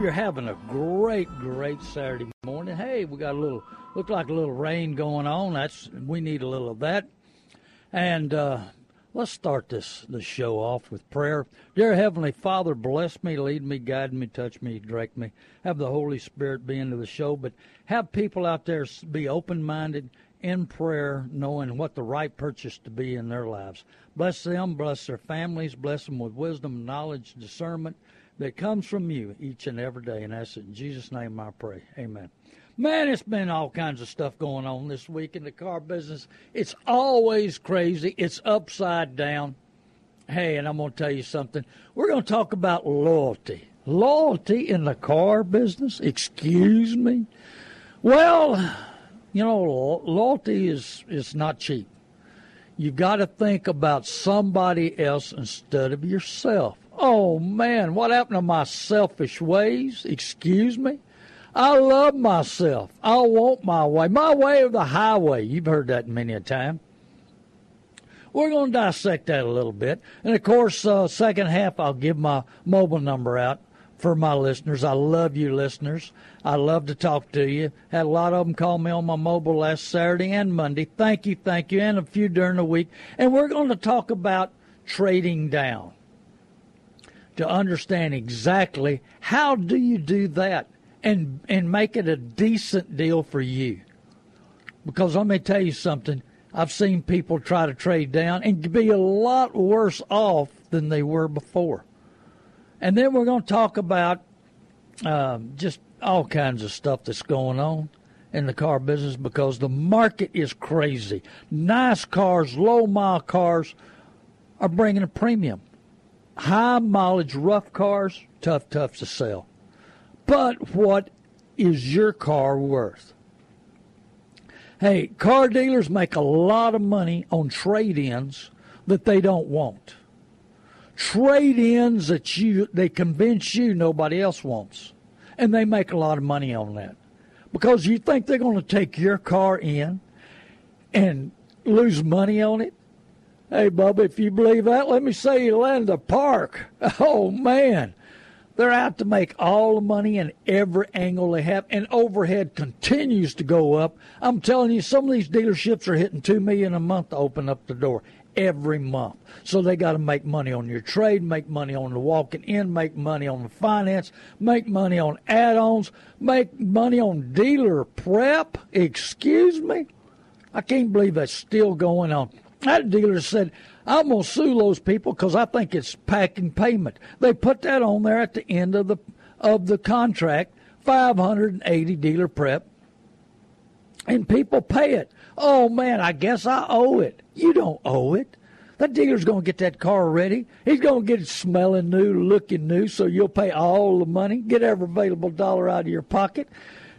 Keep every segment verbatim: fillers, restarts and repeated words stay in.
You're having a great, great Saturday morning. Hey, we got a little, looked like a little rain going on. That's, we need a little of that. And uh, let's start this, this show off with prayer. Dear Heavenly Father, bless me, lead me, guide me, touch me, direct me. Have the Holy Spirit be into the show, but have people out there be open-minded in prayer, knowing what the right purchase to be in their lives. Bless them, bless their families, bless them with wisdom, knowledge, discernment, that comes from you each and every day. And that's it. In Jesus' name I pray. Amen. Man, it's been all kinds of stuff going on this week in the car business. It's always crazy. It's upside down. Hey, and I'm going to tell you something. We're going to talk about loyalty. Loyalty in the car business? Excuse me? Well, you know, loyalty is, is not cheap. You've got to think about somebody else instead of yourself. Oh, man, what happened to my selfish ways? Excuse me? I love myself. I want my way. My way or the highway. You've heard that many a time. We're going to dissect that a little bit. And, of course, uh, second half, I'll give my mobile number out for my listeners. I love you, listeners. I love to talk to you. Had a lot of them call me on my mobile last Saturday and Monday. Thank you, thank you, and a few during the week. And we're going to talk about trading down. To understand exactly how do you do that and and make it a decent deal for you. Because let me tell you something. I've seen people try to trade down and be a lot worse off than they were before. And then we're going to talk about uh, just all kinds of stuff that's going on in the car business because the market is crazy. Nice cars, low-mile cars are bringing a premium. High mileage, rough cars, tough, tough to sell. But what is your car worth? Hey, car dealers make a lot of money on trade-ins that they don't want. Trade-ins that you they convince you nobody else wants. And they make a lot of money on that. Because you think they're going to take your car in and lose money on it? Hey, Bubba, if you believe that, let me say you land a park. Oh, man. They're out to make all the money in every angle they have, and overhead continues to go up. I'm telling you, some of these dealerships are hitting two million dollars a month to open up the door every month. So they got to make money on your trade, make money on the walking in, make money on the finance, make money on add-ons, make money on dealer prep. Excuse me? I can't believe that's still going on. That dealer said, I'm going to sue those people because I think it's packing payment. They put that on there at the end of the of the contract, five hundred eighty dealer prep, and people pay it. Oh, man, I guess I owe it. You don't owe it. That dealer's going to get that car ready. He's going to get it smelling new, looking new, so you'll pay all the money, get every available dollar out of your pocket.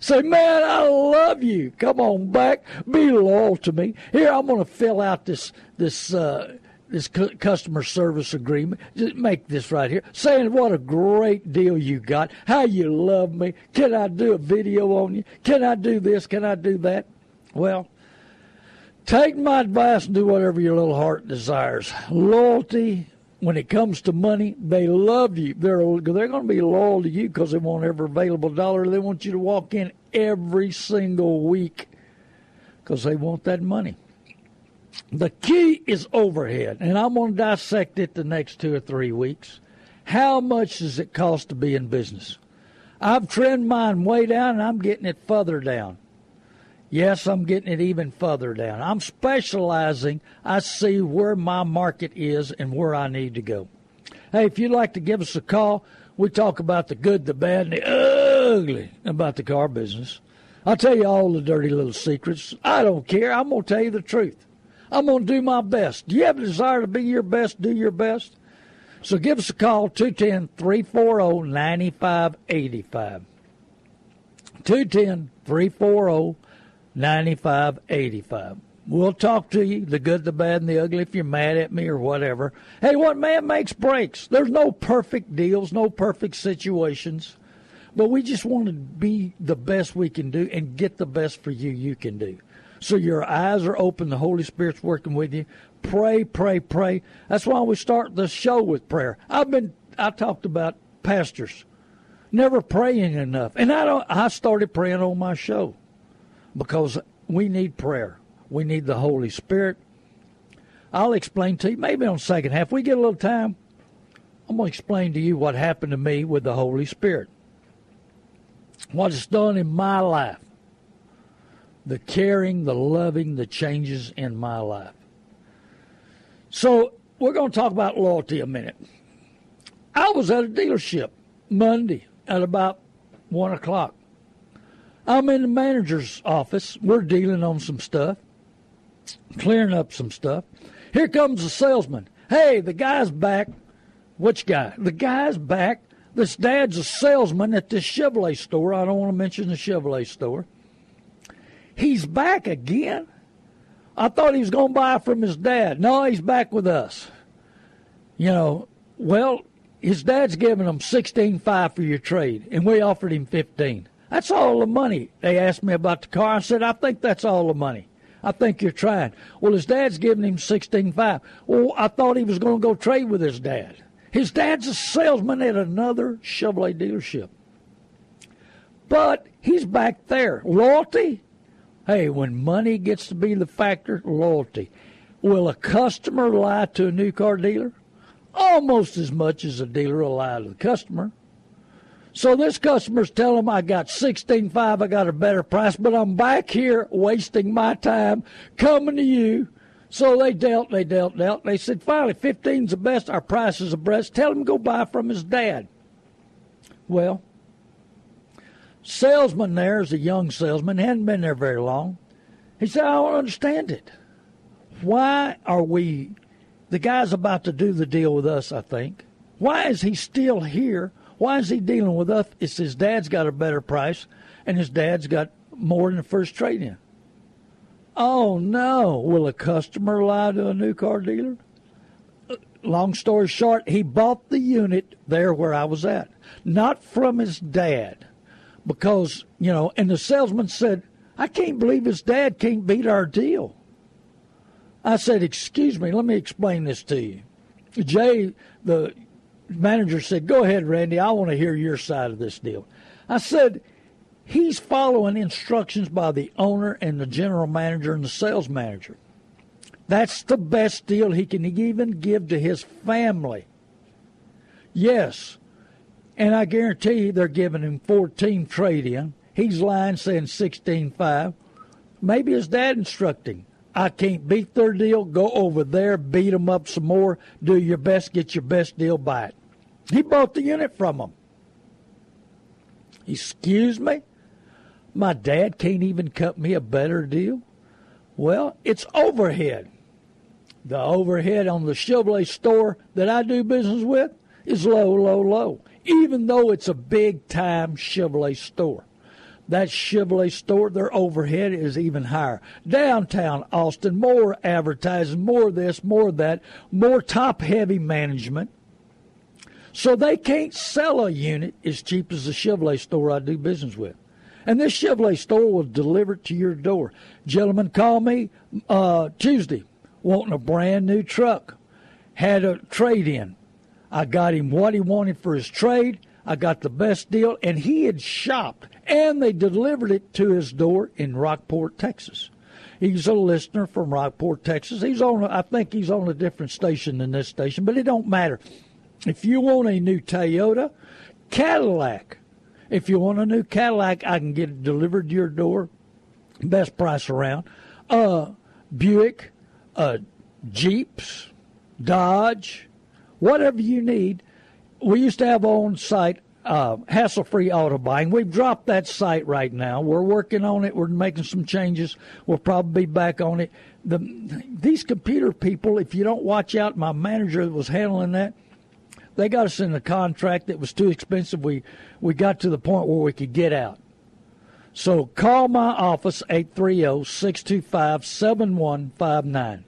Say, man, I love you. Come on back. Be loyal to me. Here, I'm going to fill out this this uh, this cu- customer service agreement. Just make this right here. Saying, what a great deal you got. How you love me. Can I do a video on you? Can I do this? Can I do that? Well, take my advice and do whatever your little heart desires. Loyalty. When it comes to money, they love you. They're they're going to be loyal to you because they want every available dollar. They want you to walk in every single week because they want that money. The key is overhead, and I'm going to dissect it the next two or three weeks. How much does it cost to be in business? I've trimmed mine way down, and I'm getting it further down. Yes, I'm getting it even further down. I'm specializing. I see where my market is and where I need to go. Hey, if you'd like to give us a call, we talk about the good, the bad, and the ugly about the car business. I'll tell you all the dirty little secrets. I don't care. I'm going to tell you the truth. I'm going to do my best. Do you have a desire to be your best, do your best? So give us a call, two one zero, three four zero, nine five eight five. two one zero, three four zero, nine five eight five. We'll talk to you, the good, the bad, and the ugly, if you're mad at me or whatever. Hey, what man makes breaks? There's no perfect deals, no perfect situations. But we just want to be the best we can do and get the best for you you can do. So your eyes are open. The Holy Spirit's working with you. Pray, pray, pray. That's why we start the show with prayer. I've been, I talked about pastors never praying enough. And I don't, I started praying on my show because we need prayer. We need the Holy Spirit. I'll explain to you, maybe on the second half, we get a little time, I'm going to explain to you what happened to me with the Holy Spirit. What it's done in my life. The caring, the loving, the changes in my life. So we're going to talk about loyalty a minute. I was at a dealership Monday at about one o'clock. I'm in the manager's office. We're dealing on some stuff, clearing up some stuff. Here comes the salesman. Hey, the guy's back. Which guy? The guy's back. This dad's a salesman at this Chevrolet store. I don't want to mention the Chevrolet store. He's back again? I thought he was going to buy from his dad. No, he's back with us. You know, well, his dad's giving him sixteen five for your trade, and we offered him fifteen. That's all the money. They asked me about the car. I said, I think that's all the money. I think you're trying. Well, his dad's giving him sixteen five. Well, I thought he was going to go trade with his dad. His dad's a salesman at another Chevrolet dealership. But he's back there. Loyalty? Hey, when money gets to be the factor, loyalty. Will a customer lie to a new car dealer? Almost as much as a dealer will lie to the customer. So this customer's telling him, I got sixteen five, I got a better price, but I'm back here wasting my time coming to you. So they dealt, they dealt, dealt. They said, finally, fifteen's the best. Our price is the best. Tell him to go buy from his dad. Well, salesman there is a young salesman. Hadn't been there very long. He said, I don't understand it. Why are we, the guy's about to do the deal with us, I think. Why is he still here? Why is he dealing with us? It's his dad's got a better price, and his dad's got more than the first trade-in. Oh, no. Will a customer lie to a new car dealer? Long story short, he bought the unit there where I was at. Not from his dad. Because, you know, and the salesman said, I can't believe his dad can't beat our deal. I said, excuse me, let me explain this to you. Jay, the manager, said, go ahead, Randy. I want to hear your side of this deal. I said, he's following instructions by the owner and the general manager and the sales manager. That's the best deal he can even give to his family. Yes, and I guarantee you they're giving him fourteen trade-in. He's lying, saying sixteen five. Maybe his dad instructing, I can't beat their deal. Go over there, beat them up some more. Do your best, get your best deal, buy it. He bought the unit from them. Excuse me? My dad can't even cut me a better deal? Well, it's overhead. The overhead on the Chevrolet store that I do business with is low, low, low, even though it's a big-time Chevrolet store. That Chevrolet store, their overhead is even higher. Downtown Austin, more advertising, more this, more that, more top-heavy management. So they can't sell a unit as cheap as the Chevrolet store I do business with. And this Chevrolet store will deliver it to your door. Gentlemen called me uh, Tuesday wanting a brand-new truck. Had a trade-in. I got him what he wanted for his trade. I got the best deal. And he had shopped. And they delivered it to his door in Rockport, Texas. He's a listener from Rockport, Texas. He's on. I think he's on a different station than this station, but it don't matter. If you want a new Toyota, Cadillac, If you want a new Cadillac, I can get it delivered to your door. Best price around. Uh, Buick, uh, Jeeps, Dodge, whatever you need. We used to have on-site uh, hassle-free auto buying. We've dropped that site right now. We're working on it. We're making some changes. We'll probably be back on it. The, these computer people, if you don't watch out, my manager that was handling that, they got us in a contract that was too expensive. We, we got to the point where we could get out. So call my office, eight three zero, six two five, seven one five nine,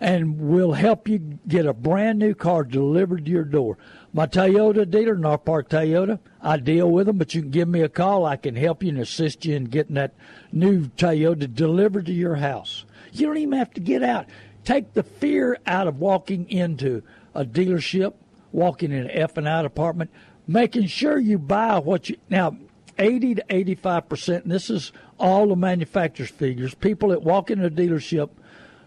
and we'll help you get a brand-new car delivered to your door. My Toyota dealer, North Park Toyota, I deal with them, but you can give me a call. I can help you and assist you in getting that new Toyota delivered to your house. You don't even have to get out. Take the fear out of walking into a dealership, walking in an F and I department, making sure you buy what you – now, eighty to eighty-five percent, and this is all the manufacturer's figures, people that walk into a dealership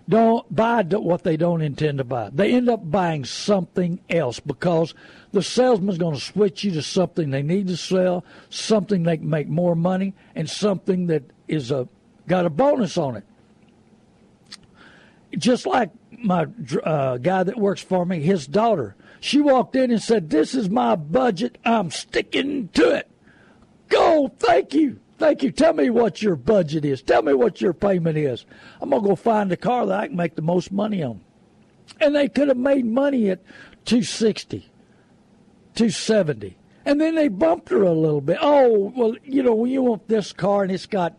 don't buy what they don't intend to buy. They end up buying something else because the salesman's going to switch you to something they need to sell, something they can make more money, and something that is a got a bonus on it. Just like my uh, guy that works for me, his daughter, she walked in and said, "This is my budget. I'm sticking to it." Go, thank you. Thank you. Tell me what your budget is. Tell me what your payment is. I'm going to go find a car that I can make the most money on. And they could have made money at two sixty, two seventy. And then they bumped her a little bit. Oh, well, you know, you want this car and it's got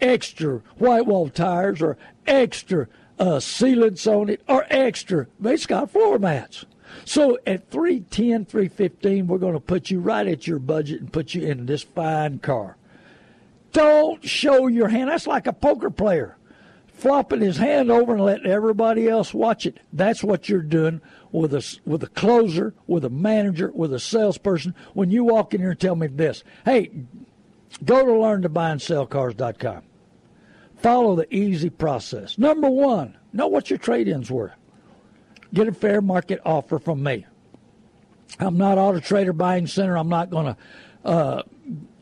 extra white wall tires or extra uh, sealants on it or extra. It's got floor mats. So at three ten, three fifteen, we're going to put you right at your budget and put you in this fine car. Don't show your hand. That's like a poker player flopping his hand over and letting everybody else watch it. That's what you're doing with a, with a closer, with a manager, with a salesperson. When you walk in here and tell me this, hey, go to learn to buy and sell cars dot com. Follow the easy process. Number one, know what your trade-ins were. Get a fair market offer from me. I'm not Auto Trader Buying Center. I'm not going to uh,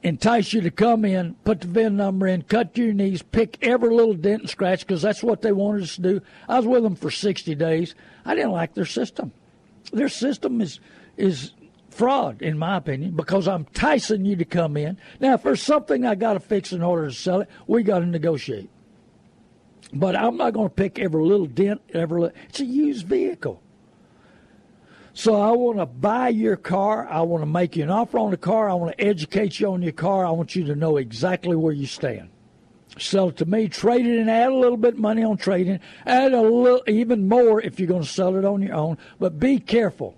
entice you to come in, put the V I N number in, cut your knees, pick every little dent and scratch, because that's what they wanted us to do. I was with them for sixty days. I didn't like their system. Their system is is fraud, in my opinion, because I'm enticing you to come in. Now, if there's something I got to fix in order to sell it, we got to negotiate. But I'm not going to pick every little dent. Every little, it's a used vehicle. So I want to buy your car. I want to make you an offer on the car. I want to educate you on your car. I want you to know exactly where you stand. Sell it to me. Trade it and add a little bit of money on trading. Add a little, even more if you're going to sell it on your own. But be careful.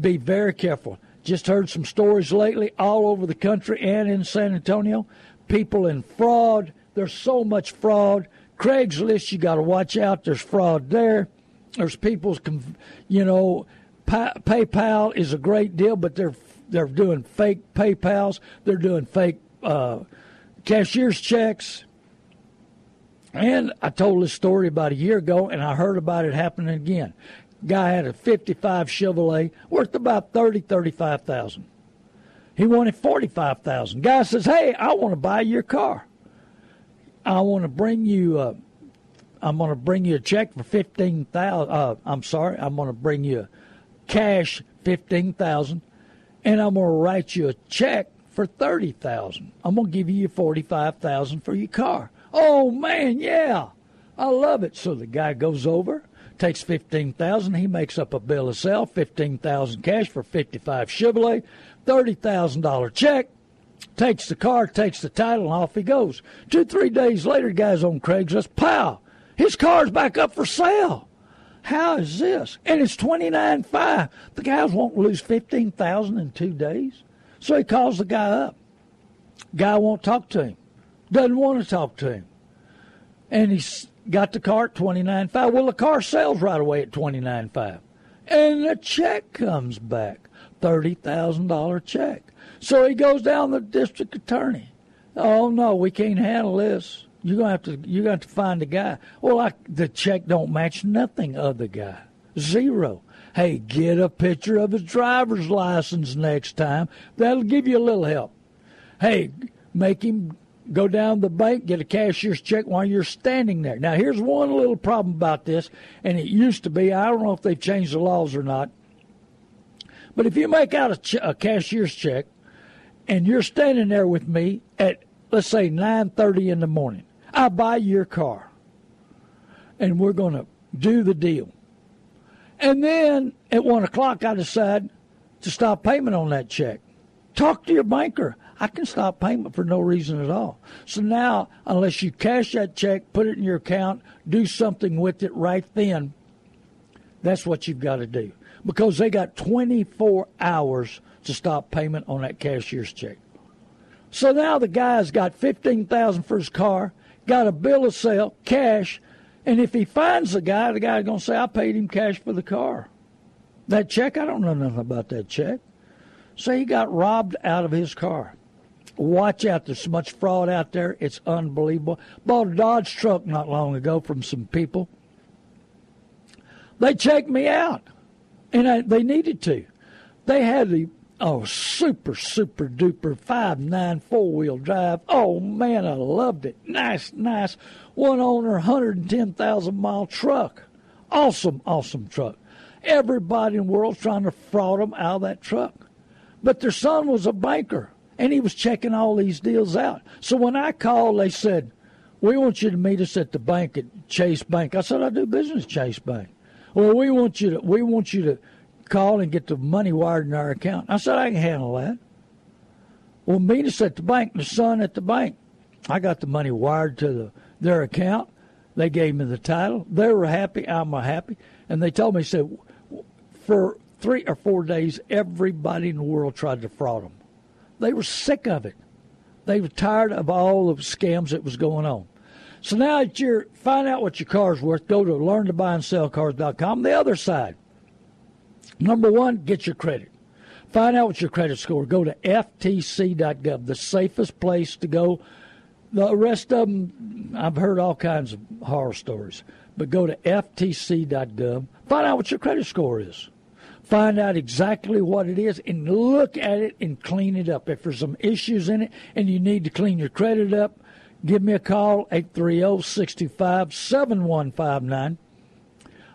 Be very careful. Just heard some stories lately all over the country and in San Antonio. People in fraud. There's so much fraud. Craigslist, you got to watch out. There's fraud there. There's people's, you know, pay, PayPal is a great deal, but they're they're doing fake PayPals. They're doing fake uh, cashier's checks. And I told this story about a year ago, and I heard about it happening again. Guy had a fifty-five Chevrolet worth about thirty thousand, thirty-five thousand dollars. He wanted forty-five thousand dollars. Guy says, "Hey, I want to buy your car. I want to bring you. Uh, I'm going to bring you a check for fifteen thousand. Uh, I'm sorry. I'm going to bring you cash fifteen thousand, and I'm going to write you a check for thirty thousand. I'm going to give you forty-five thousand for your car." Oh man, yeah, I love it. So the guy goes over, takes fifteen thousand. He makes up a bill of sale: fifteen thousand cash for fifty-five Chevrolet, thirty thousand dollar check. Takes the car, takes the title, and off he goes. Two, three days later, guy's on Craigslist. Pow! His car's back up for sale. How is this? And it's twenty-nine five. The guys won't lose fifteen thousand dollars in two days. So he calls the guy up. Guy won't talk to him. Doesn't want to talk to him. And he's got the car at twenty-nine five. Well, the car sells right away at twenty-nine five. And the check comes back. thirty thousand dollars check. So he goes down to the district attorney. Oh, no, we can't handle this. You're going to have to, you're going to have to find a guy. Well, I, the check don't match nothing of the guy. Zero. Hey, get a picture of his driver's license next time. That'll give you a little help. hey, make him go down the bank, get a cashier's check while you're standing there. Now, here's one little problem about this, and it used to be, I don't know if they've changed the laws or not, but if you make out a, ch- a cashier's check and you're standing there with me at, let's say, nine thirty in the morning, I buy your car, and we're going to do the deal. And then at one o'clock I decide to stop payment on that check. Talk to your banker. I can stop payment for no reason at all. So now, unless you cash that check, put it in your account, do something with it right then, that's what you've got to do. Because they got twenty-four hours to stop payment on that cashier's check. So now the guy's got fifteen thousand dollars for his car, got a bill of sale, cash, and if he finds the guy, the guy's going to say, I paid him cash for the car. That check, I don't know nothing about that check. So he got robbed out of his car. Watch out. There's so much fraud out there. It's unbelievable. Bought a Dodge truck not long ago from some people. They checked me out, and I, they needed to. They had the, oh, super, super duper five nine four-wheel drive. Oh, man, I loved it. Nice, nice. One owner, one hundred ten thousand mile truck. Awesome, awesome truck. Everybody in the world's trying to fraud them out of that truck. But their son was a banker, and he was checking all these deals out. So when I called, they said, we want you to meet us at the bank at Chase Bank. I said, I do business at Chase Bank. Well, we want you to, we want you to call and get the money wired in our account. I said, I can handle that. Well, meet us at the bank, the son at the bank. I got the money wired to the, their account. They gave me the title. They were happy. I'm happy. And they told me, said, for three or four days, everybody in the world tried to fraud them. They were sick of it. They were tired of all the scams that was going on. So now that you're, find out what your car's worth, go to learn to buy and sell cars dot com, the other side. Number one, get your credit. Find out what your credit score. Go to F T C dot gov, the safest place to go. The rest of them, I've heard all kinds of horror stories. But go to F T C dot gov. Find out what your credit score is. Find out exactly what it is and look at it and clean it up. If there's some issues in it and you need to clean your credit up, give me a call, eight three zero, six two five, seven one five nine.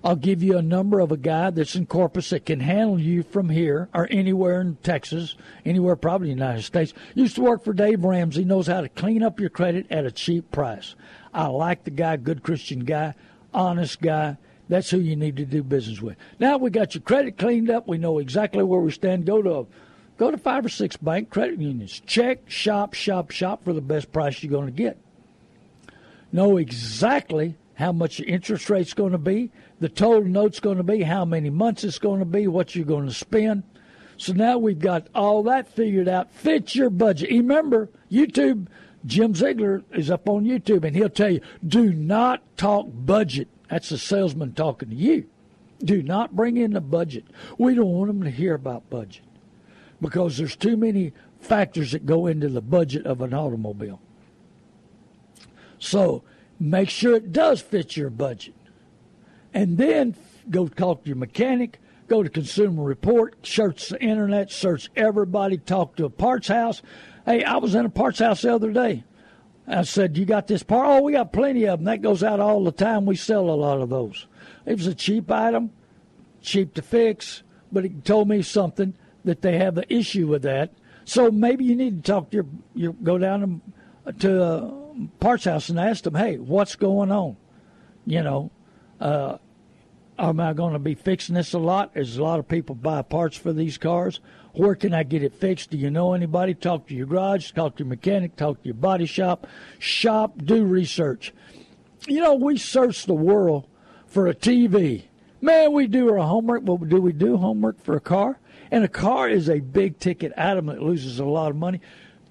I'll give you a number of a guy that's in Corpus that can handle you from here or anywhere in Texas, anywhere probably in the United States. Used to work for Dave Ramsey, knows how to clean up your credit at a cheap price. I like the guy, good Christian guy, honest guy. That's who you need to do business with. Now we got your credit cleaned up. We know exactly where we stand. Go to go to five or six bank credit unions. Check, shop, shop, shop for the best price you're going to get. Know exactly how much your interest rate's going to be, the total note's going to be, how many months it's going to be, what you're going to spend. So now we've got all that figured out. Fit your budget. Remember, YouTube, Jim Ziegler is up on YouTube, and he'll tell you, do not talk budget. That's the salesman talking to you. Do not bring in the budget. We don't want them to hear about budget because there's too many factors that go into the budget of an automobile. So make sure it does fit your budget. And then go talk to your mechanic, go to Consumer Report, search the internet, search everybody, talk to a parts house. Hey, I was in a parts house the other day. I said, you got this part? Oh, we got plenty of them. That goes out all the time. We sell a lot of those. It was a cheap item, cheap to fix, but it told me something that they have an issue with that. So maybe you need to talk to your, your go down to, to uh, parts house and asked them, hey, what's going on? You know, uh, am I going to be fixing this a lot? There's a lot of people buy parts for these cars. Where can I get it fixed? Do you know anybody? Talk to your garage, talk to your mechanic, talk to your body shop. Shop, do research. You know, we search the world for a T V. Man, we do our homework, but do we do homework for a car? And a car is a big-ticket item that loses a lot of money.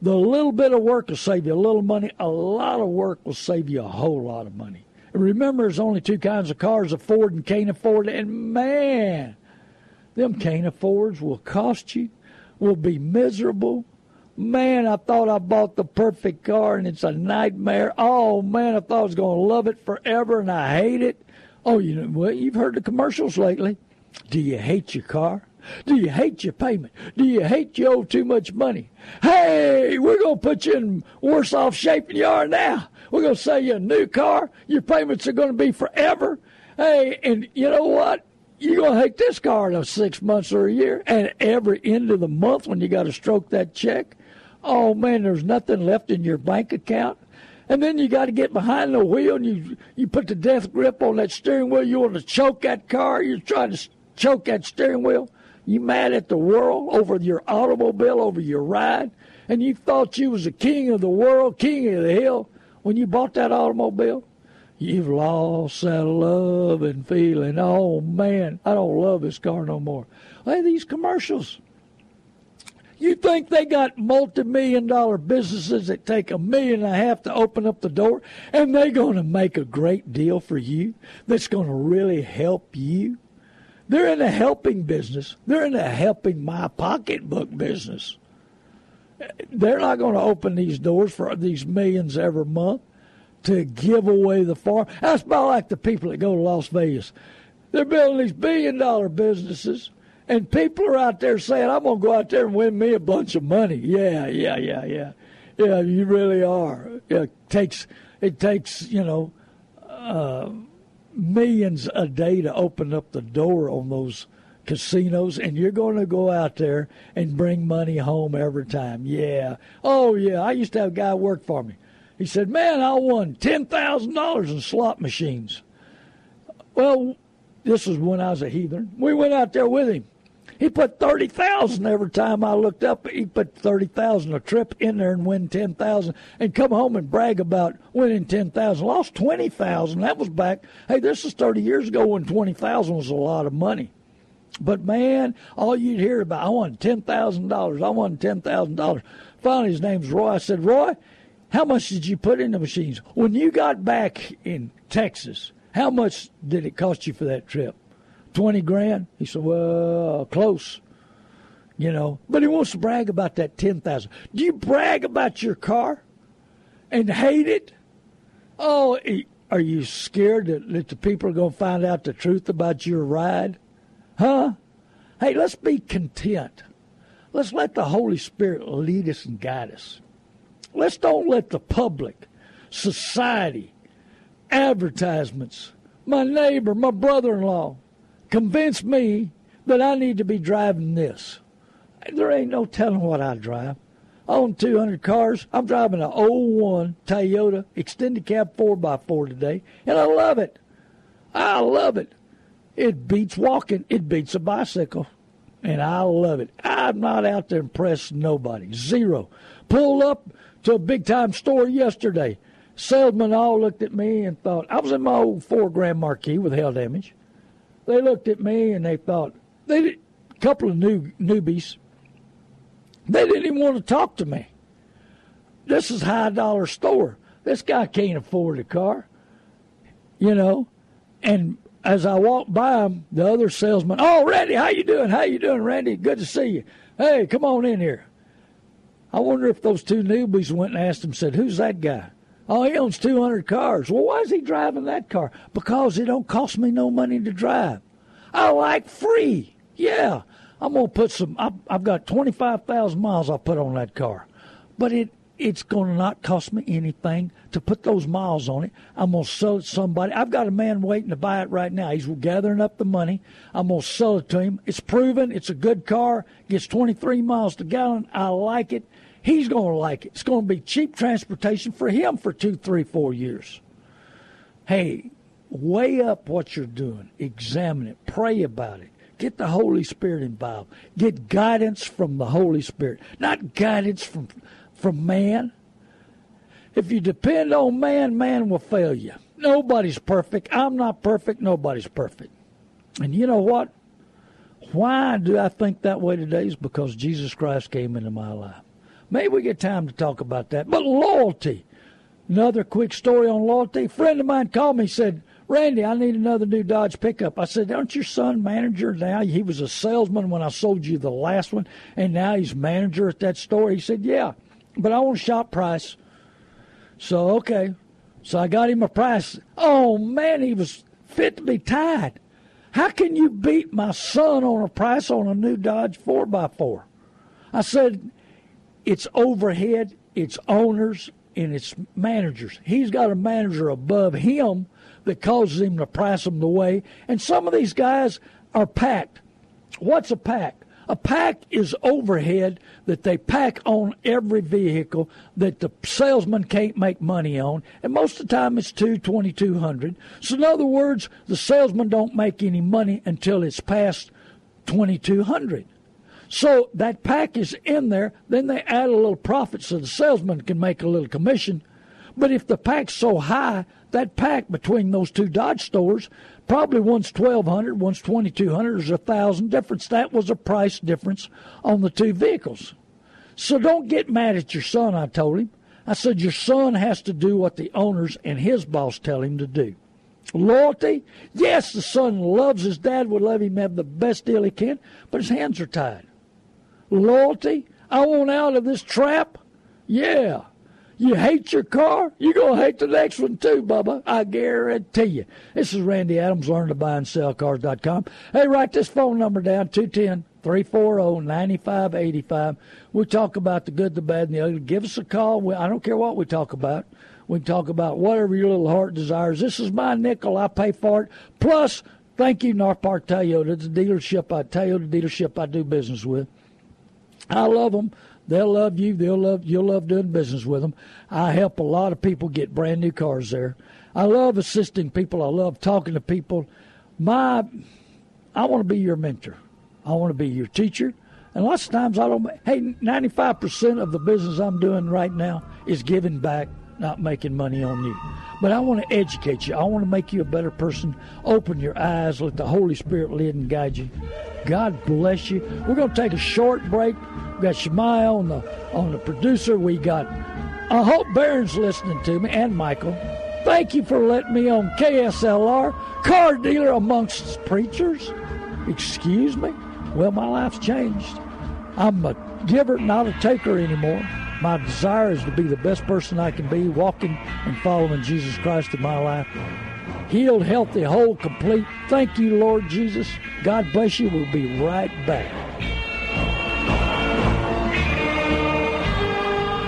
The little bit of work will save you a little money. A lot of work will save you a whole lot of money. And remember, there's only two kinds of cars, a Ford and can't afford it. And, man, them can't affords will cost you, will be miserable. Man, I thought I bought the perfect car, and it's a nightmare. Oh, man, I thought I was going to love it forever, and I hate it. Oh, you know, well, you've heard the commercials lately. Do you hate your car? Do you hate your payment? Do you hate you owe too much money? Hey, we're going to put you in worse off shape than you are now. We're going to sell you a new car. Your payments are going to be forever. Hey, and you know what? You're going to hate this car in six months or a year. And every end of the month when you got to stroke that check, oh, man, there's nothing left in your bank account. And then you got to get behind the wheel and you, you put the death grip on that steering wheel. You want to choke that car. You're trying to choke that steering wheel. You mad at the world over your automobile, over your ride, and you thought you was the king of the world, king of the hill when you bought that automobile. You've lost that love and feeling. Oh, man, I don't love this car no more. Hey, these commercials. You think they got multi-million dollar businesses that take a million and a half to open up the door, and they're going to make a great deal for you that's going to really help you? They're in the helping business. They're in the helping my pocketbook business. They're not going to open these doors for these millions every month to give away the farm. That's about like the people that go to Las Vegas. They're building these billion-dollar businesses, and people are out there saying, I'm going to go out there and win me a bunch of money. Yeah, yeah, yeah, yeah. Yeah, you really are. Yeah, it takes, it takes, you know... Uh, millions a day to open up the door on those casinos, and you're going to go out there and bring money home every time. Yeah. Oh, yeah. I used to have a guy work for me. He said, man, I won ten thousand dollars in slot machines. Well, this was when I was a heathen. We went out there with him. He put thirty thousand every time I looked up. He put thirty thousand a trip in there and win ten thousand and come home and brag about winning ten thousand. Lost twenty thousand. That was back. Hey, this is thirty years ago when twenty thousand was a lot of money. But, man, all you'd hear about, I won ten thousand dollars. I won ten thousand dollars. Finally, his name's Roy. I said, Roy, how much did you put in the machines? When you got back in Texas, how much did it cost you for that trip? twenty grand. He said, well, close, you know, but he wants to brag about that ten thousand. Do you brag about your car and hate it? Oh, are you scared that the people are going to find out the truth about your ride? Huh? Hey, let's be content. Let's let the Holy Spirit lead us and guide us. Let's don't let the public, society, advertisements, my neighbor, my brother-in-law, convince me that I need to be driving this. There ain't no telling what I drive. I own two hundred cars. I'm driving an oh one Toyota extended cab four by four today, and I love it. I love it. It beats walking. It beats a bicycle, and I love it. I'm not out to impress nobody. Zero. Pulled up to a big-time store yesterday. Salesmen all looked at me and thought, I was in my old Ford Grand Marquis with hail damage. They looked at me and they thought, they did, a couple of new newbies, they didn't even want to talk to me. This is high dollar store. This guy can't afford a car, you know. And as I walked by him, the other salesman, oh, Randy, how you doing? How you doing, Randy? Good to see you. Hey, come on in here. I wonder if those two newbies went and asked him, said, who's that guy? Oh, he owns two hundred cars. Well, why is he driving that car? Because it don't cost me no money to drive. I like free. Yeah. I'm going to put some, I've, I've got twenty-five thousand miles I'll put on that car. But it it's going to not cost me anything to put those miles on it. I'm going to sell it to somebody. I've got a man waiting to buy it right now. He's gathering up the money. I'm going to sell it to him. It's proven. It's a good car. Gets twenty-three miles to gallon. I like it. He's going to like it. It's going to be cheap transportation for him for two, three, four years. Hey, weigh up what you're doing. Examine it. Pray about it. Get the Holy Spirit involved. Get guidance from the Holy Spirit, not guidance from from man. If you depend on man, man will fail you. Nobody's perfect. I'm not perfect. Nobody's perfect. And you know what? Why do I think that way today is because Jesus Christ came into my life. Maybe we get time to talk about that. But loyalty. Another quick story on loyalty. A friend of mine called me and said, Randy, I need another new Dodge pickup. I said, aren't your son manager now? He was a salesman when I sold you the last one, and now he's manager at that store. He said, yeah, but I want shop price. So, okay. So I got him a price. Oh, man, he was fit to be tied. How can you beat my son on a price on a new Dodge four by four? I said, it's overhead, it's owners, and it's managers. He's got a manager above him that causes him to price them the way. And some of these guys are packed. What's a pack? A pack is overhead that they pack on every vehicle that the salesman can't make money on, and most of the time it's two, twenty-two hundred. So in other words, the salesman don't make any money until it's past twenty-two hundred. So that pack is in there, then they add a little profit so the salesman can make a little commission. But if the pack's so high, that pack between those two Dodge stores, probably one's twelve hundred, one's twenty-two hundred, there's a one thousand difference. That was a price difference on the two vehicles. So don't get mad at your son, I told him. I said, your son has to do what the owners and his boss tell him to do. Loyalty, yes, the son loves his dad, would love him, have the best deal he can, but his hands are tied. Loyalty, I want out of this trap, yeah. You hate your car, you're going to hate the next one too, Bubba. I guarantee you. This is Randy Adams, learn to buy and sell cars dot com. Hey, write this phone number down, two one zero, three four zero, nine five eight five. We'll talk about the good, the bad, and the ugly. Give us a call. We, I don't care what we talk about. We can talk about whatever your little heart desires. This is my nickel. I pay for it. Plus, thank you, North Park Toyota. It's a dealership I Toyota dealership I do business with. I love them. They'll love you. They'll love you'll love doing business with them. I help a lot of people get brand new cars there. I love assisting people. I love talking to people. My, I want to be your mentor. I want to be your teacher. And lots of times I don't. Hey, ninety-five percent of the business I'm doing right now is giving back, not making money on you. But I want to educate you. I want to make you a better person. Open your eyes. Let the Holy Spirit lead and guide you. God bless you. We're going to take a short break. We got Shemaya on the on the producer. We got, I hope Barron's listening to me, and Michael. Thank you for letting me on K S L R, car dealer amongst preachers. Excuse me? Well, my life's changed. I'm a giver, not a taker anymore. My desire is to be the best person I can be, walking and following Jesus Christ in my life. Healed, healthy, whole, complete. Thank you, Lord Jesus. God bless you. We'll be right back.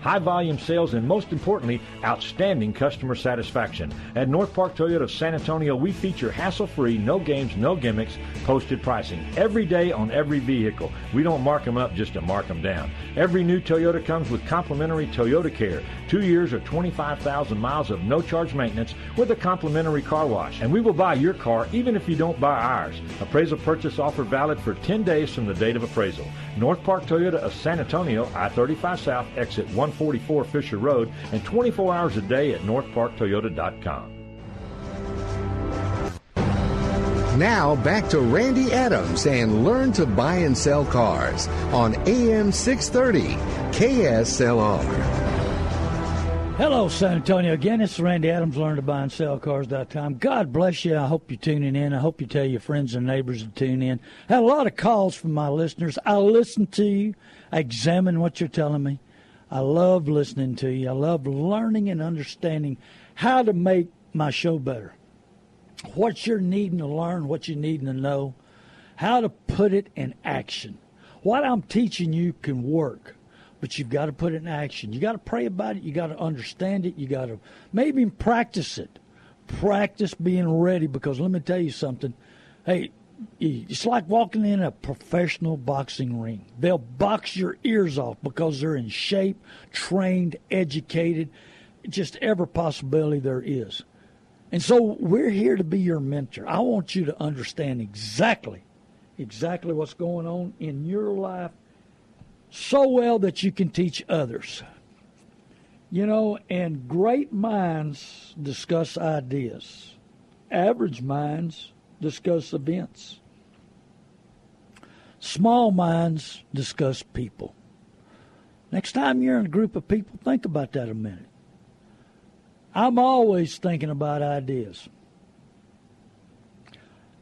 high-volume sales, and most importantly, outstanding customer satisfaction. At North Park Toyota of San Antonio, we feature hassle-free, no games, no gimmicks, posted pricing every day on every vehicle. We don't mark them up just to mark them down. Every new Toyota comes with complimentary Toyota Care, two years or twenty-five thousand miles of no-charge maintenance with a complimentary car wash. And we will buy your car even if you don't buy ours. Appraisal purchase offer valid for ten days from the date of appraisal. North Park Toyota of San Antonio, I thirty-five South, exit one forty-four Fisher Road, and twenty-four hours a day at north park toyota dot com. Now back to Randy Adams and Learn to Buy and Sell Cars on A M six thirty K S L R. Hello, San Antonio. Again, it's Randy Adams, learn to buy and sell cars dot com. God bless you. I hope you're tuning in. I hope you tell your friends and neighbors to tune in. I had a lot of calls from my listeners. I listen to you. I examine what you're telling me. I love listening to you. I love learning and understanding how to make my show better, what you're needing to learn, what you're needing to know, how to put it in action. What I'm teaching you can work. But you've got to put it in action. You got to pray about it. You got to understand it. You got to maybe practice it. Practice being ready, because let me tell you something. Hey, it's like walking in a professional boxing ring. They'll box your ears off because they're in shape, trained, educated, just every possibility there is. And so we're here to be your mentor. I want you to understand exactly, exactly what's going on in your life, so well that you can teach others. You know, and great minds discuss ideas. Average minds discuss events. Small minds discuss people. Next time you're in a group of people, think about that a minute. I'm always thinking about ideas.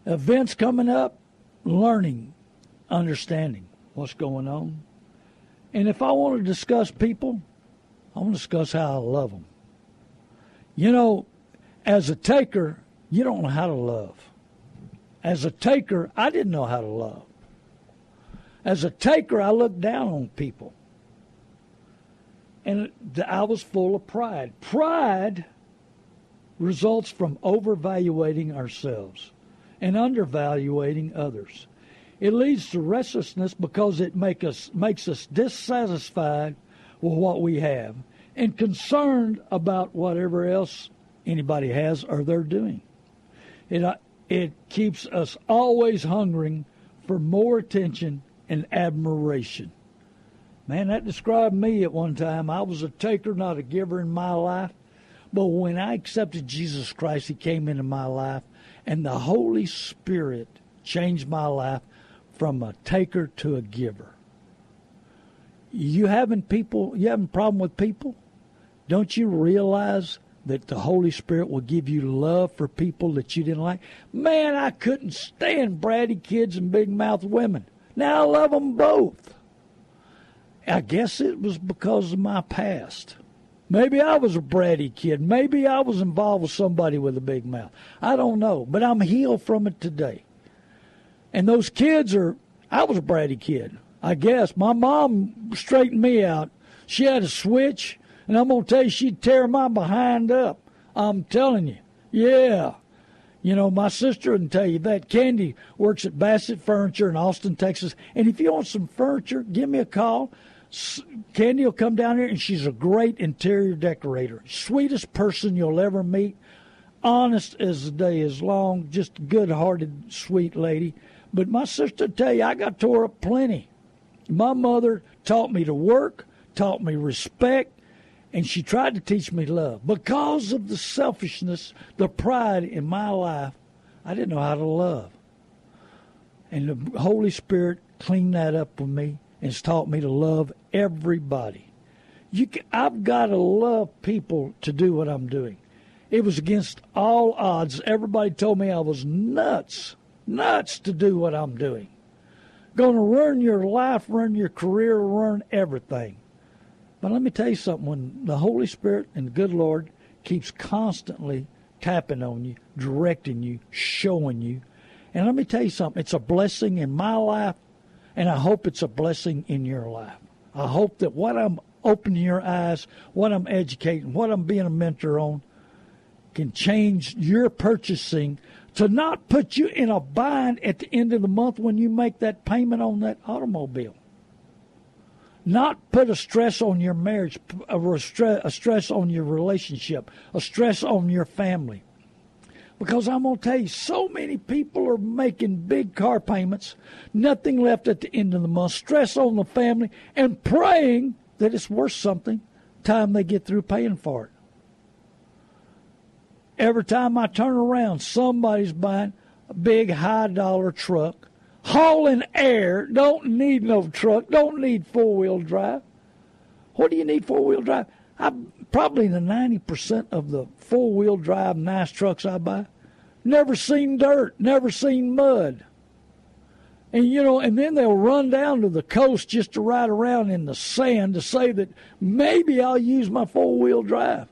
Events coming up, learning, understanding what's going on. And if I want to discuss people, I want to discuss how I love them. You know, as a taker, you don't know how to love. As a taker, I didn't know how to love. As a taker, I looked down on people. And I was full of pride. Pride results from overvaluating ourselves and undervaluating others. It leads to restlessness because it make us, makes us dissatisfied with what we have and concerned about whatever else anybody has or they're doing. It, it keeps us always hungering for more attention and admiration. Man, that described me at one time. I was a taker, not a giver in my life. But when I accepted Jesus Christ, he came into my life, and the Holy Spirit changed my life from a taker to a giver. You having people, you having a problem with people? Don't you realize that the Holy Spirit will give you love for people that you didn't like? Man, I couldn't stand bratty kids and big-mouthed women. Now I love them both. I guess it was because of my past. Maybe I was a bratty kid. Maybe I was involved with somebody with a big mouth. I don't know, but I'm healed from it today. And those kids are, I was a bratty kid, I guess. My mom straightened me out. She had a switch, and I'm going to tell you, she'd tear my behind up. I'm telling you, yeah. You know, my sister can tell you that. Candy works at Bassett Furniture in Austin, Texas. And if you want some furniture, give me a call. Candy will come down here, and she's a great interior decorator. Sweetest person you'll ever meet. Honest as the day is long. Just good-hearted, sweet lady. But my sister will tell you, I got tore up plenty. My mother taught me to work, taught me respect, and she tried to teach me love. Because of the selfishness, the pride in my life, I didn't know how to love. And the Holy Spirit cleaned that up with me and has taught me to love everybody. You can, I've got to love people to do what I'm doing. It was against all odds. Everybody told me I was nuts, nuts to do what I'm doing. Going to ruin your life, ruin your career, ruin everything. But let me tell you something, when the Holy Spirit and the good Lord keeps constantly tapping on you, directing you, showing you, and let me tell you something, it's a blessing in my life, and I hope it's a blessing in your life. I hope that what I'm opening your eyes, what I'm educating, what I'm being a mentor on, can change your purchasing to not put you in a bind at the end of the month when you make that payment on that automobile. Not put a stress on your marriage, a stress on your relationship, a stress on your family. Because I'm going to tell you, so many people are making big car payments, nothing left at the end of the month, stress on the family, and praying that it's worth something time they get through paying for it. Every time I turn around, somebody's buying a big high-dollar truck, hauling air, don't need no truck, don't need four-wheel drive. What do you need four-wheel drive? I probably the ninety percent of the four-wheel drive nice trucks I buy, never seen dirt, never seen mud. And, you know, and then they'll run down to the coast just to ride around in the sand to say that maybe I'll use my four-wheel drive.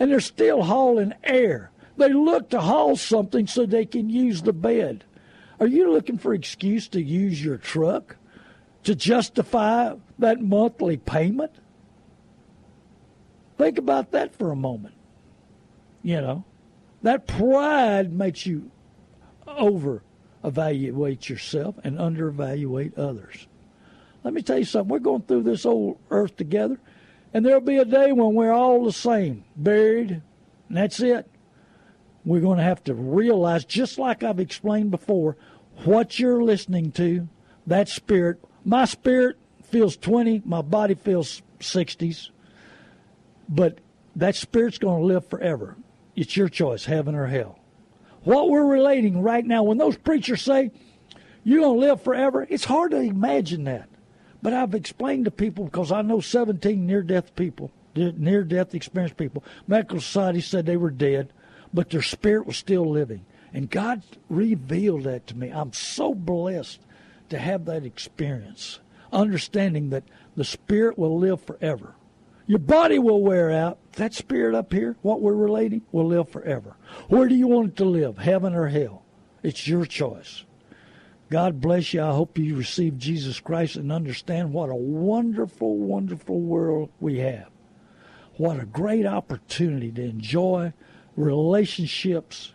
And they're still hauling air. They look to haul something so they can use the bed. Are you looking for an excuse to use your truck to justify that monthly payment? Think about that for a moment. You know, that pride makes you over-evaluate yourself and under-evaluate others. Let me tell you something. We're going through this old earth together, and there'll be a day when we're all the same, buried, and that's it. We're going to have to realize, just like I've explained before, what you're listening to, that spirit. My spirit feels twenty, my body feels sixties, but that spirit's going to live forever. It's your choice, heaven or hell. What we're relating right now, when those preachers say, you're going to live forever, it's hard to imagine that. But I've explained to people, because I know seventeen near-death people, near-death experience people. Medical Society said they were dead, but their spirit was still living. And God revealed that to me. I'm so blessed to have that experience, understanding that the spirit will live forever. Your body will wear out. That spirit up here, what we're relating, will live forever. Where do you want it to live, heaven or hell? It's your choice. God bless you. I hope you receive Jesus Christ and understand what a wonderful, wonderful world we have. What a great opportunity to enjoy relationships,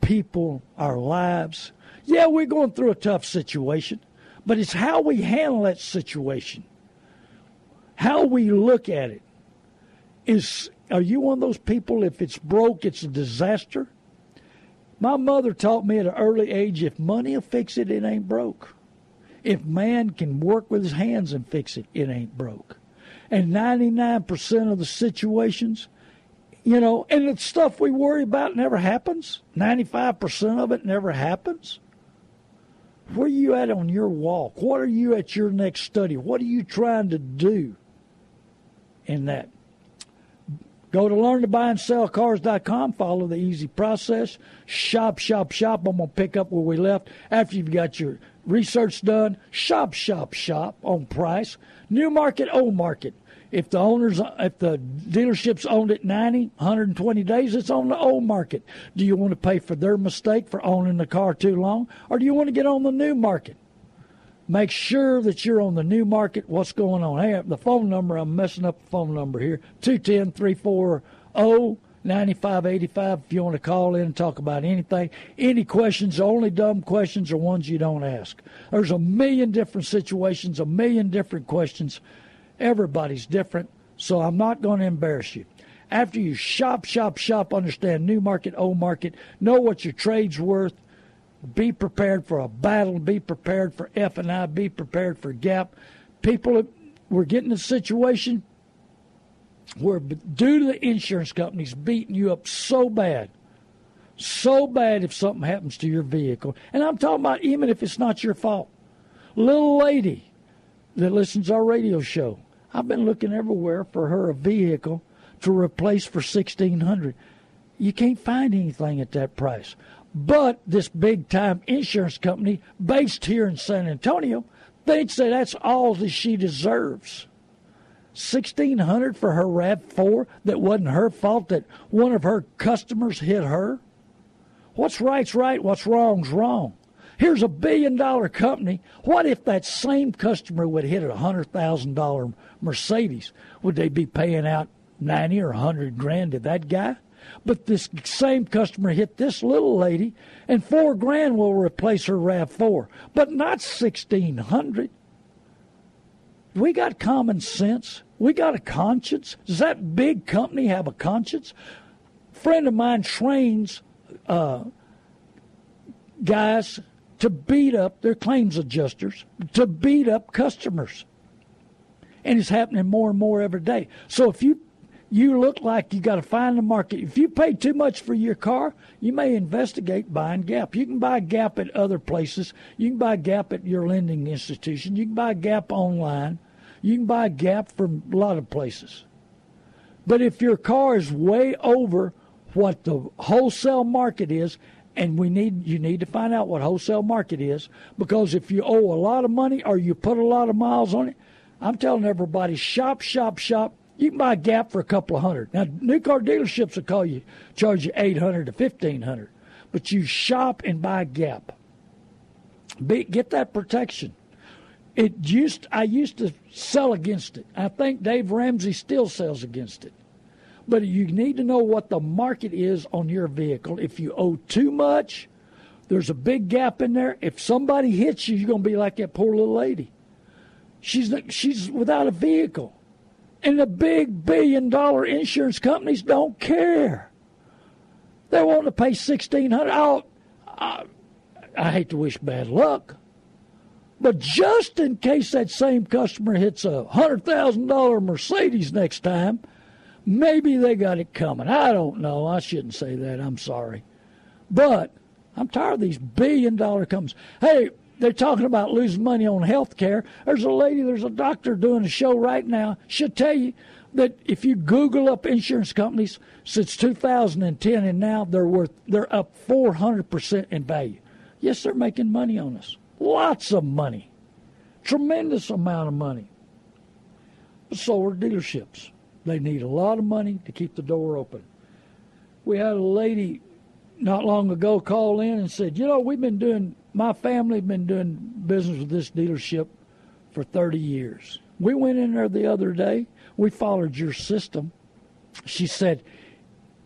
people, our lives. Yeah, we're going through a tough situation, but it's how we handle that situation, how we look at it. Is, are you one of those people, if it's broke, it's a disaster? My mother taught me at an early age, if money will fix it, it ain't broke. If man can work with his hands and fix it, it ain't broke. And ninety-nine percent of the situations, you know, and the stuff we worry about never happens. ninety-five percent of it never happens. Where are you at on your walk? What are you at your next study? What are you trying to do in that? Go to learn to buy and sell cars dot com. Follow the easy process. Shop, shop, shop. I'm going to pick up where we left. After you've got your research done, shop, shop, shop on price. New market, old market. If the owners, if the dealership's owned it ninety, one hundred twenty days, it's on the old market. Do you want to pay for their mistake for owning the car too long? Or do you want to get on the new market? Make sure that you're on the new market. What's going on? Hey, the phone number, I'm messing up the phone number here, two one zero, three four zero, nine five eight five if you want to call in and talk about anything. Any questions, only dumb questions are ones you don't ask. There's a million different situations, a million different questions. Everybody's different, so I'm not going to embarrass you. After you shop, shop, shop, understand new market, old market, know what your trade's worth. Be prepared for a battle. Be prepared for F and I. Be prepared for gap. People, we're getting in a situation where, due to the insurance companies beating you up so bad, so bad if something happens to your vehicle. And I'm talking about even if it's not your fault. Little lady that listens to our radio show, I've been looking everywhere for her a vehicle to replace for sixteen hundred dollars. You can't find anything at that price. But this big-time insurance company based here in San Antonio thinks that that's all that she deserves. sixteen hundred dollars for her RAV four that wasn't her fault, that one of her customers hit her? What's right's right, what's wrong's wrong. Here's a billion-dollar company. What if that same customer would hit a one hundred thousand dollars Mercedes? Would they be paying out ninety or one hundred grand to that guy? But this same customer hit this little lady, and four grand will replace her RAV four, but not sixteen hundred. We got common sense. We got a conscience. Does that big company have a conscience? A friend of mine trains uh, guys to beat up their claims adjusters, to beat up customers. And it's happening more and more every day. So if you You look like you got to find the market. If you pay too much for your car, you may investigate buying gap. You can buy gap at other places. You can buy gap at your lending institution. You can buy gap online. You can buy gap from a lot of places. But if your car is way over what the wholesale market is, and we need you need to find out what wholesale market is, because if you owe a lot of money or you put a lot of miles on it, I'm telling everybody, shop, shop, shop. You can buy a gap for a couple of hundred. Now, new car dealerships will call you, charge you eight hundred to fifteen hundred, but you shop and buy a gap. Be, get that protection. It used I used to sell against it. I think Dave Ramsey still sells against it. But you need to know what the market is on your vehicle. If you owe too much, there's a big gap in there. If somebody hits you, you're going to be like that poor little lady. She's she's without a vehicle. And the big billion-dollar insurance companies don't care. They want to pay sixteen hundred dollars. I'll, I, I hate to wish bad luck, but just in case that same customer hits a one hundred thousand dollars Mercedes next time, maybe they got it coming. I don't know. I shouldn't say that. I'm sorry. But I'm tired of these billion-dollar companies. Hey, They're talking about losing money on health care. There's a lady, there's a doctor doing a show right now. She'll tell you that if you Google up insurance companies, since two thousand ten and now, they're worth they're up four hundred percent in value. Yes, they're making money on us. Lots of money. Tremendous amount of money. But so are dealerships. They need a lot of money to keep the door open. We had a lady not long ago call in and said, you know, we've been doing, my family been doing business with this dealership for thirty years. We went in there the other day. We followed your system. She said,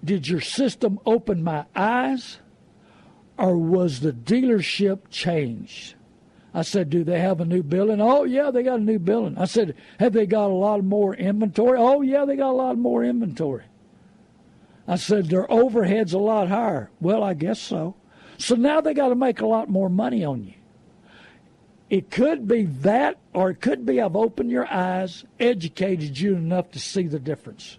did your system open my eyes or was the dealership changed? I said, do they have a new building? Oh, yeah, they got a new building. I said, have they got a lot more inventory? Oh, yeah, they got a lot more inventory. I said, their overhead's a lot higher. Well, I guess so. So now they got to make a lot more money on you. It could be that, or it could be I've opened your eyes, educated you enough to see the difference.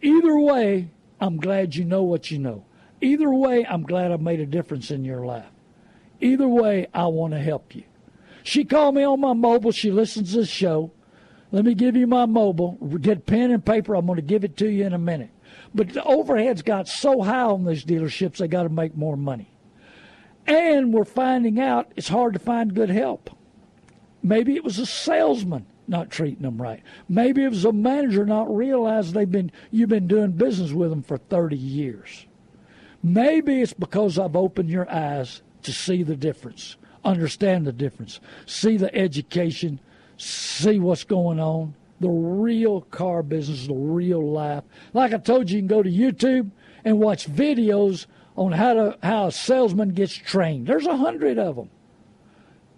Either way, I'm glad you know what you know. Either way, I'm glad I made a difference in your life. Either way, I want to help you. She called me on my mobile. She listens to this show. Let me give you my mobile. Get pen and paper. I'm going to give it to you in a minute. But the overhead's got so high on these dealerships, they got to make more money. And we're finding out it's hard to find good help. Maybe it was a salesman not treating them right. Maybe it was a manager not realizing they've been you've been doing business with them for thirty years. Maybe it's because I've opened your eyes to see the difference, understand the difference, see the education, see what's going on. The real car business, the real life. Like I told you, you can go to YouTube and watch videos on how to how a salesman gets trained. There's a hundred of them.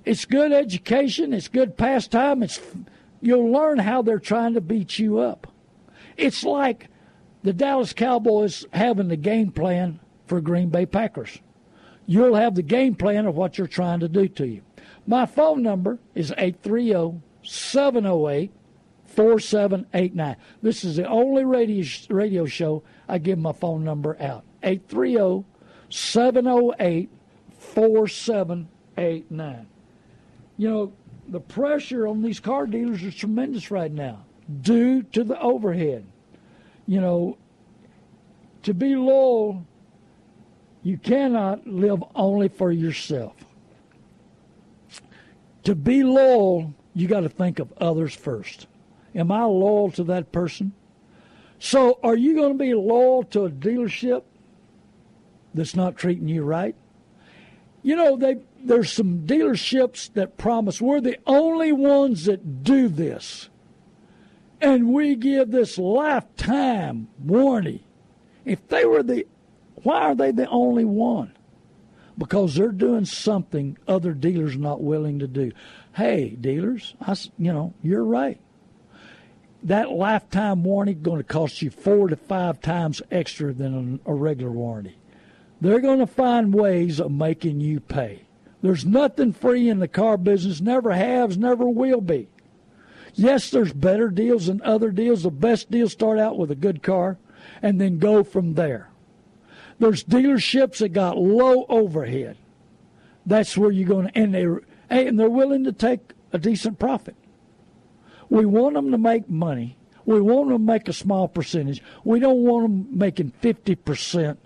It's good education. It's good pastime. It's you'll learn how they're trying to beat you up. It's like the Dallas Cowboys having the game plan for Green Bay Packers. You'll have the game plan of what you're trying to do to you. My phone number is eight three zero, seven zero eight, four seven eight nine. This is the only radio, radio show I give my phone number out. eight three zero, seven zero eight, four seven eight nine. You know, the pressure on these car dealers is tremendous right now due to the overhead. You know, to be loyal, you cannot live only for yourself. To be loyal, you got to think of others first. Am I loyal to that person? So are you going to be loyal to a dealership that's not treating you right? You know, they, there's some dealerships that promise we're the only ones that do this. And we give this lifetime warranty. If they were the Why are they the only one? Because they're doing something other dealers are not willing to do. Hey, dealers, I, you know, you're right. That lifetime warranty is going to cost you four to five times extra than a, a regular warranty. They're going to find ways of making you pay. There's nothing free in the car business, never has, never will be. Yes, there's better deals than other deals. The best deals start out with a good car and then go from there. There's dealerships that got low overhead. That's where you're going to, and, they, and they're willing to take a decent profit. We want them to make money. We want them to make a small percentage. We don't want them making fifty percent,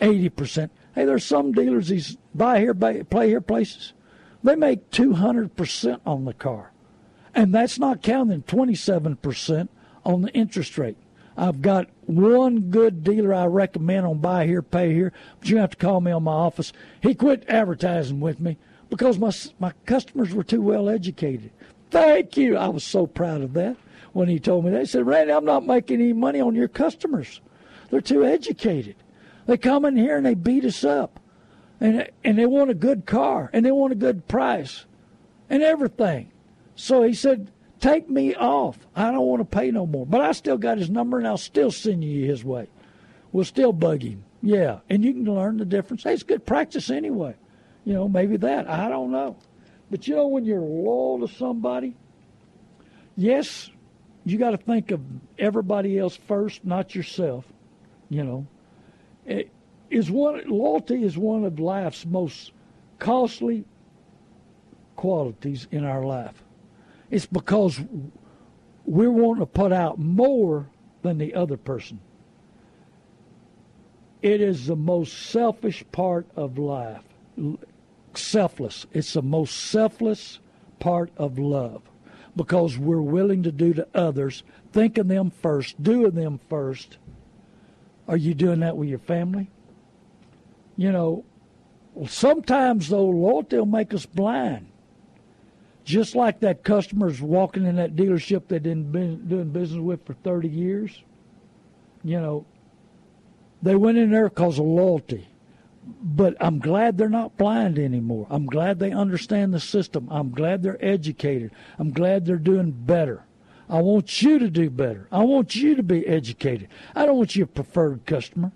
eighty percent. Hey, there's some dealers, these buy here, buy, play here places, they make two hundred percent on the car. And that's not counting twenty-seven percent on the interest rate. I've got one good dealer I recommend on buy here, pay here, but you have to call me on my office. He quit advertising with me because my my customers were too well educated. Thank you. I was so proud of that when he told me that. He said, Randy, I'm not making any money on your customers. They're too educated. They come in here and they beat us up, and and they want a good car, and they want a good price, and everything. So he said, take me off. I don't want to pay no more. But I still got his number, and I'll still send you his way. We'll still bug him. Yeah, and you can learn the difference. Hey, it's good practice anyway. You know, maybe that. I don't know. But, you know, when you're loyal to somebody, yes, you got to think of everybody else first, not yourself. You know, it is one, loyalty is one of life's most costly qualities in our life. It's because we're wanting to put out more than the other person. It is the most selfish part of life. Selfless. It's the most selfless part of love. Because we're willing to do to others, thinking them first, doing them first. Are you doing that with your family? You know, sometimes, though, loyalty will make us blind. Just like that customer's walking in that dealership they've been doing business with for thirty years. You know, they went in there because of loyalty. But I'm glad they're not blind anymore. I'm glad they understand the system. I'm glad they're educated. I'm glad they're doing better. I want you to do better. I want you to be educated. I don't want you a preferred customer.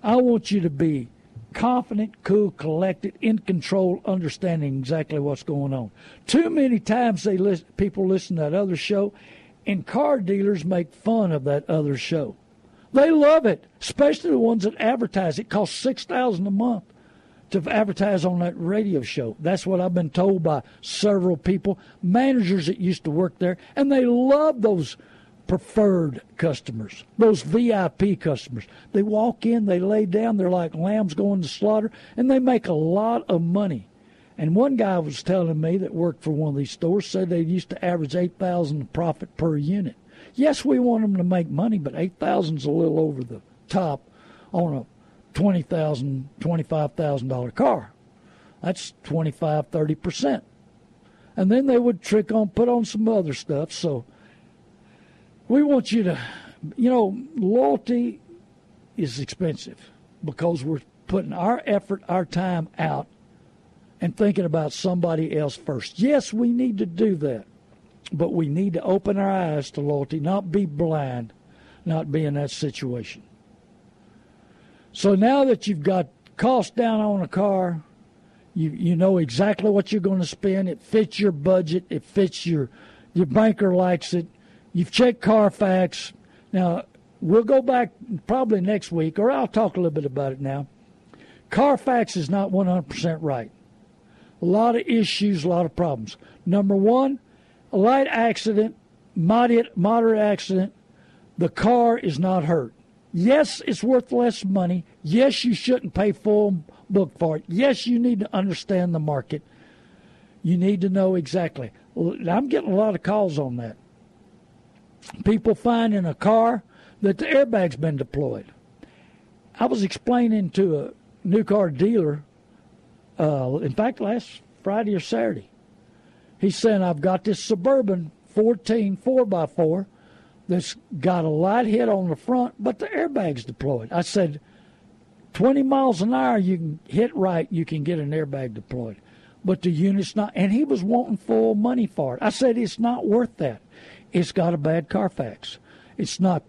I want you to be confident, cool, collected, in control, understanding exactly what's going on. Too many times they listen, people listen to that other show, and car dealers make fun of that other show. They love it, especially the ones that advertise. It costs six thousand dollars a month to advertise on that radio show. That's what I've been told by several people, managers that used to work there, and they love those preferred customers, those V I P customers. They walk in, they lay down, they're like lambs going to slaughter, and they make a lot of money. And one guy was telling me that worked for one of these stores, said they used to average eight thousand dollars profit per unit. Yes, we want them to make money, but eight thousand dollars is a little over the top on a twenty thousand dollars, twenty-five thousand dollars car. That's twenty-five, thirty percent. And then they would trick on, put on some other stuff, so... We want you to, you know, loyalty is expensive because we're putting our effort, our time out and thinking about somebody else first. Yes, we need to do that, but we need to open our eyes to loyalty, not be blind, not be in that situation. So now that you've got costs down on a car, you you know exactly what you're going to spend. It fits your budget. It fits your, your banker likes it. You've checked Carfax. Now, we'll go back probably next week, or I'll talk a little bit about it now. Carfax is not one hundred percent right. A lot of issues, a lot of problems. Number one, a light accident, moderate, moderate accident, the car is not hurt. Yes, it's worth less money. Yes, you shouldn't pay full book for it. Yes, you need to understand the market. You need to know exactly. I'm getting a lot of calls on that. People find in a car that the airbag's been deployed. I was explaining to a new car dealer, uh, in fact, last Friday or Saturday. He's saying, I've got this Suburban fourteen four by four that's got a light hit on the front, but the airbag's deployed. I said, twenty miles an hour, you can hit right, you can get an airbag deployed. But the unit's not, and he was wanting full money for it. I said, it's not worth that. It's got a bad Carfax. It's not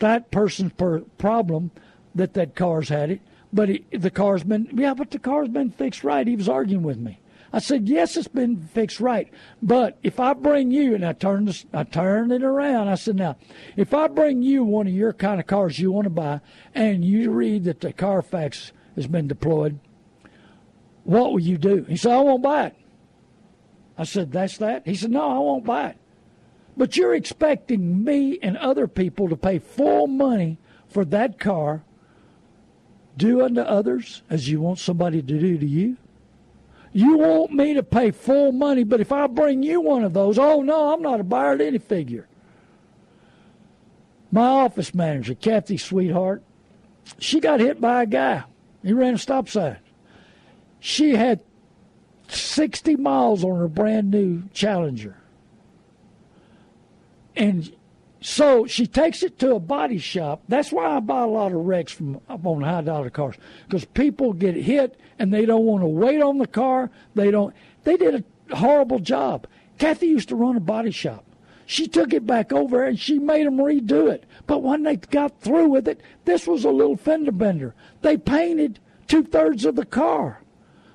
that person's per problem that that car's had it, but it, the car's been, yeah, but the car's been fixed right. He was arguing with me. I said, yes, it's been fixed right, but if I bring you, and I turned, this, I turned it around, I said, now, if I bring you one of your kind of cars you want to buy, and you read that the Carfax has been deployed, what will you do? He said, I won't buy it. I said, that's that? He said, no, I won't buy it. But you're expecting me and other people to pay full money for that car. Do unto others as you want somebody to do to you. You want me to pay full money, but if I bring you one of those, oh, no, I'm not a buyer at any figure. My office manager, Kathy Sweetheart, she got hit by a guy. He ran a stop sign. She had sixty miles on her brand-new Challenger. And so she takes it to a body shop. That's why I buy a lot of wrecks from up on high-dollar cars, because people get hit and they don't want to wait on the car. They don't. They did a horrible job. Kathy used to run a body shop. She took it back over and she made them redo it. But when they got through with it, this was a little fender bender. They painted two-thirds of the car.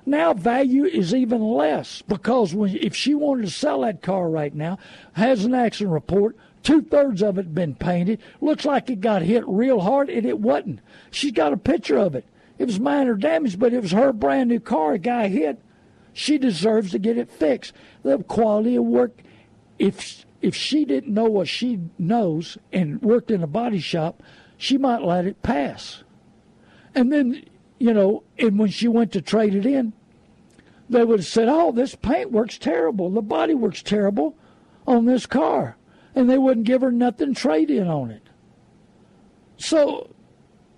Now value is even less because when, if she wanted to sell that car right now, has an accident report, two-thirds of it been painted, looks like it got hit real hard, and it wasn't. She's got a picture of it. It was minor damage, but it was her brand-new car a guy hit. She deserves to get it fixed. The quality of work, if if she didn't know what she knows and worked in a body shop, she might let it pass. And then, you know, and when she went to trade it in, they would have said, oh, this paint works terrible. The body works terrible on this car. And they wouldn't give her nothing trade-in on it. So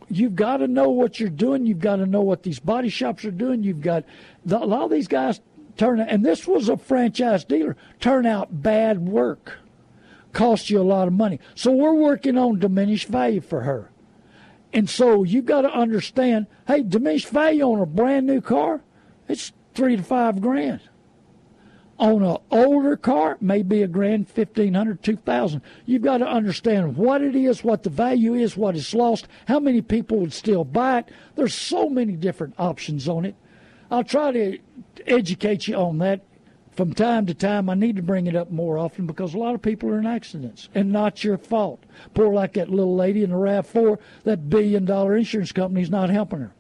you've got to know what you're doing. You've got to know what these body shops are doing. You've got the, a lot of these guys turn out, and this was a franchise dealer, turn out bad work. Cost you a lot of money. So we're working on diminished value for her. And so you've got to understand, hey, diminished value on a brand new car, it's three to five grand. On an older car, maybe a grand, fifteen hundred, two thousand. You've got to understand what it is, what the value is, what is lost, how many people would still buy it. There's so many different options on it. I'll try to educate you on that from time to time. I need to bring it up more often because a lot of people are in accidents and not your fault. Poor like that little lady in the RAV four, that billion dollar insurance company's not helping her.